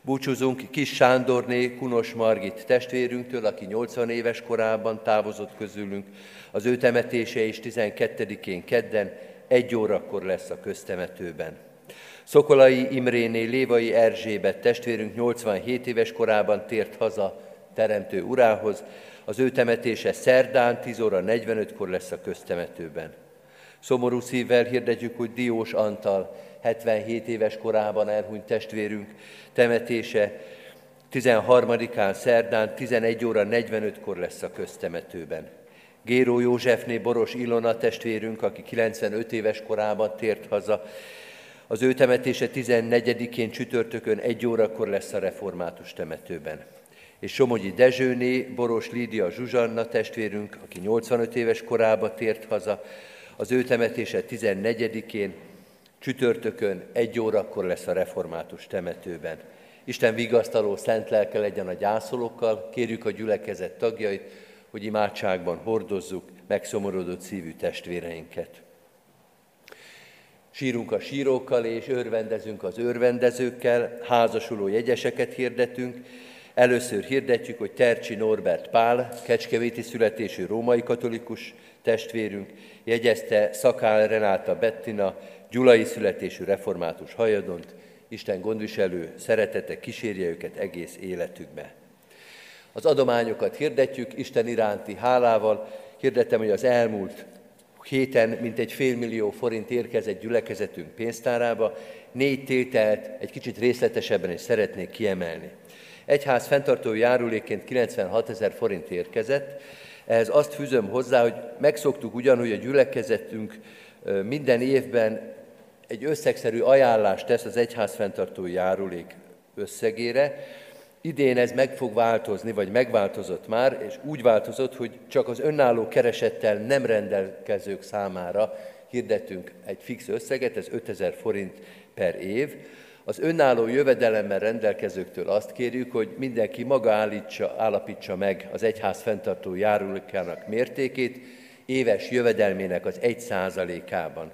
Búcsúzunk Kis Sándorné Kunos Margit testvérünktől, aki nyolcvan éves korában távozott közülünk. Az ő temetése is tizenkettedikén kedden egy órakor lesz a köztemetőben. Szokolai Imréné Lévai Erzsébet testvérünk nyolcvanhét éves korában tért haza teremtő urához. Az ő temetése szerdán tíz óra negyvenötkor lesz a köztemetőben. Szomorú szívvel hirdetjük, hogy Diós Antal hetvenhét éves korában elhunyt testvérünk temetése tizenharmadikán szerdán tizenegy óra negyvenötkor lesz a köztemetőben. Géró Józsefné Boros Ilona testvérünk, aki kilencvenöt éves korában tért haza, az ő temetése tizennegyedikén csütörtökön egy órakor lesz a református temetőben. És Somogyi Dezsőné Boros Lídia Zsuzsanna testvérünk, aki nyolcvanöt éves korában tért haza, az ő temetése tizennegyedikén csütörtökön egy órakor lesz a református temetőben. Isten vigasztaló szent lelke legyen a gyászolókkal, kérjük a gyülekezet tagjait, hogy imádságban hordozzuk megszomorodott szívű testvéreinket. Sírunk a sírókkal és örvendezünk az örvendezőkkel, házasuló jegyeseket hirdetünk. Először hirdetjük, hogy Tercsi Norbert Pál, kecskeméti születésű római katolikus testvérünk, jegyezte Szakál Renáta Bettina, gyulai születésű református hajadont, Isten gondviselő szeretete kísérje őket egész életükbe. Az adományokat hirdetjük Isten iránti hálával. Hirdetem, hogy az elmúlt héten mintegy fél millió forint érkezett gyülekezetünk pénztárába. Négy tételt egy kicsit részletesebben is szeretnék kiemelni. Egyház fenntartói járulékként kilencvenhatezer forint érkezett. Ehhez azt fűzöm hozzá, hogy megszoktuk ugyanúgy a gyülekezetünk minden évben egy összegszerű ajánlást tesz az egyház fenntartói járulék összegére. Idén ez meg fog változni, vagy megváltozott már, és úgy változott, hogy csak az önálló keresettel nem rendelkezők számára hirdettünk egy fix összeget, ez ötezer forint per év. Az önálló jövedelemmel rendelkezőktől azt kérjük, hogy mindenki maga állítsa, állapítsa meg az egyház fenntartó járulékának mértékét éves jövedelmének az egy százalékában.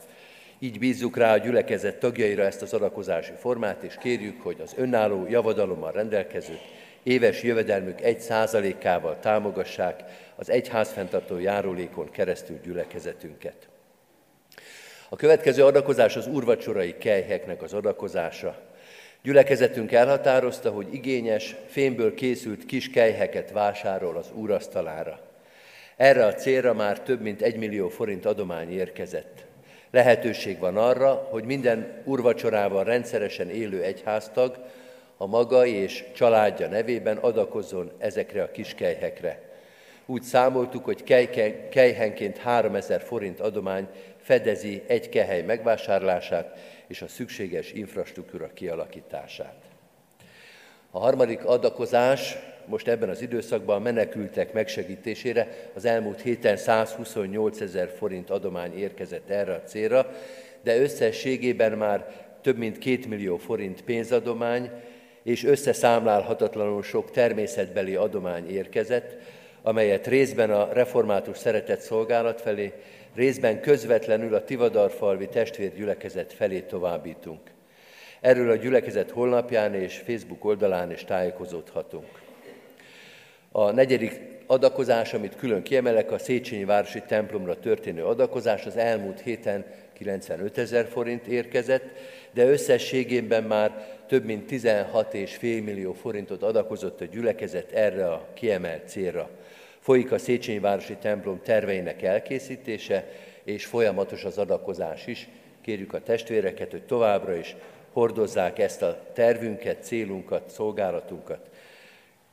Így bízzuk rá a gyülekezet tagjaira ezt az adakozási formát, és kérjük, hogy az önálló javadalommal rendelkezők éves jövedelmük egy százalékával támogassák az egyházfenntartó járulékon keresztül gyülekezetünket. A következő adakozás az úrvacsorai kelyheknek az adakozása. Gyülekezetünk elhatározta, hogy igényes, fémből készült kis kelyheket vásárol az úrasztalára. Erre a célra már több mint egy millió forint adomány érkezett. Lehetőség van arra, hogy minden úrvacsorával rendszeresen élő egyháztag a maga és családja nevében adakozzon ezekre a kis kelyhekre. Úgy számoltuk, hogy kelyhenként háromezer forint adomány fedezi egy kelyhely megvásárlását és a szükséges infrastruktúra kialakítását. A harmadik adakozás most ebben az időszakban a menekültek megsegítésére. Az elmúlt héten százhuszonnyolcezer forint adomány érkezett erre a célra, de összességében már több mint két millió forint pénzadomány, és összeszámlálhatatlanul sok természetbeli adomány érkezett, amelyet részben a református szeretett szolgálat felé, részben közvetlenül a Tivadarfalvi testvérgyülekezet felé továbbítunk. Erről a gyülekezet honlapján és Facebook oldalán is tájékozódhatunk. A negyedik adakozás, amit külön kiemelek, a Széchenyi Városi Templomra történő adakozás. Az elmúlt héten kilencvenötezer forint érkezett, de összességében már több mint tizenhat egész öt millió forintot adakozott a gyülekezet erre a kiemelt célra. Folyik a Széchenyi Városi Templom terveinek elkészítése, és folyamatos az adakozás is. Kérjük a testvéreket, hogy továbbra is hordozzák ezt a tervünket, célunkat, szolgálatunkat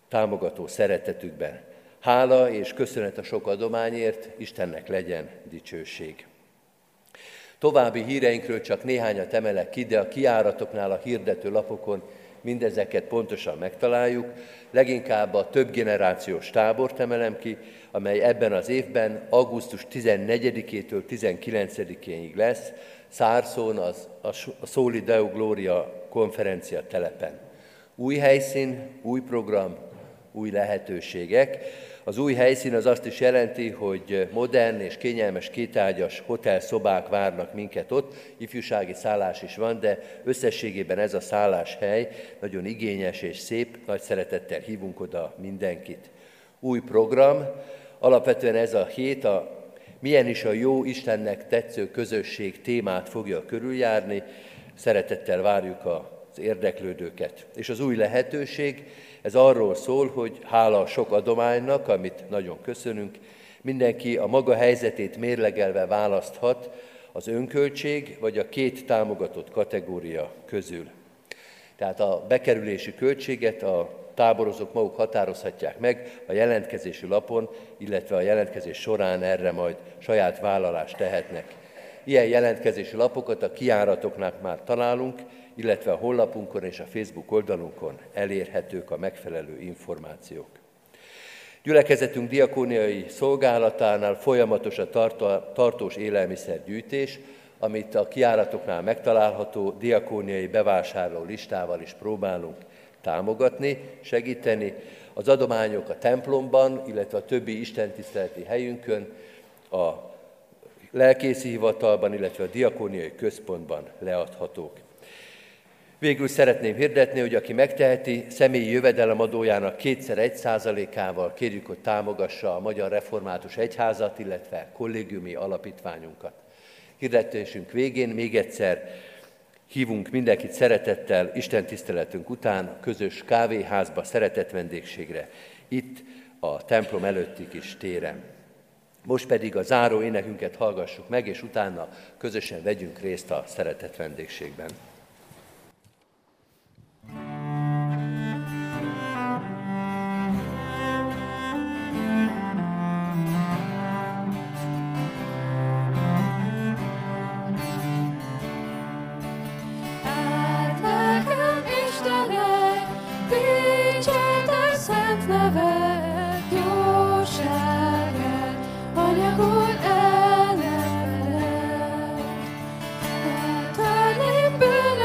támogató szeretetükben. Hála és köszönet a sok adományért, Istennek legyen dicsőség. További híreinkről csak néhányat emelek ki, de a kiáratoknál, a hirdető lapokon mindezeket pontosan megtaláljuk. Leginkább a többgenerációs tábort emelem ki, amely ebben az évben augusztus tizennegyedikétől tizenkilencedikéig lesz, Szárszón, az, a Soli Deo Gloria konferencia telepen. Új helyszín, új program, új lehetőségek. Az új helyszín az azt is jelenti, hogy modern és kényelmes kétágyas hotelszobák várnak minket ott. Ifjúsági szállás is van, de összességében ez a szálláshely nagyon igényes és szép. Nagy szeretettel hívunk oda mindenkit. Új program, alapvetően ez a hét a Milyen is a jó Istennek tetsző közösség témát fogja körüljárni. Szeretettel várjuk a az érdeklődőket. És az új lehetőség, ez arról szól, hogy hála a sok adománynak, amit nagyon köszönünk, mindenki a maga helyzetét mérlegelve választhat az önköltség vagy a két támogatott kategória közül. Tehát a bekerülési költséget a táborozók maguk határozhatják meg a jelentkezési lapon, illetve a jelentkezés során erre majd saját vállalást tehetnek. Ilyen jelentkezési lapokat a kiáratoknál már találunk, illetve a honlapunkon és a Facebook oldalunkon elérhetők a megfelelő információk. Gyülekezetünk diakóniai szolgálatánál folyamatos a tartós élelmiszergyűjtés, amit a kiáratoknál megtalálható diakóniai bevásárló listával is próbálunk támogatni, segíteni. Az adományok a templomban, illetve a többi istentiszteleti helyünkön, a lelkészi hivatalban, illetve a diakóniai központban leadhatók. Végül szeretném hirdetni, hogy aki megteheti, személyi jövedelemadójának kétszer egy százalékával kérjük, hogy támogassa a Magyar Református Egyházat, illetve kollégiumi alapítványunkat. Hirdetésünk végén még egyszer hívunk mindenkit szeretettel, istentiszteletünk után közös kávéházba, szeretett vendégségre, itt a templom előtti kis téren. Most pedig a záró énekünket hallgassuk meg, és utána közösen vegyünk részt a szeretett vendégségben. Anyagod ellenfeled, eltörném bőle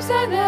Szép zene.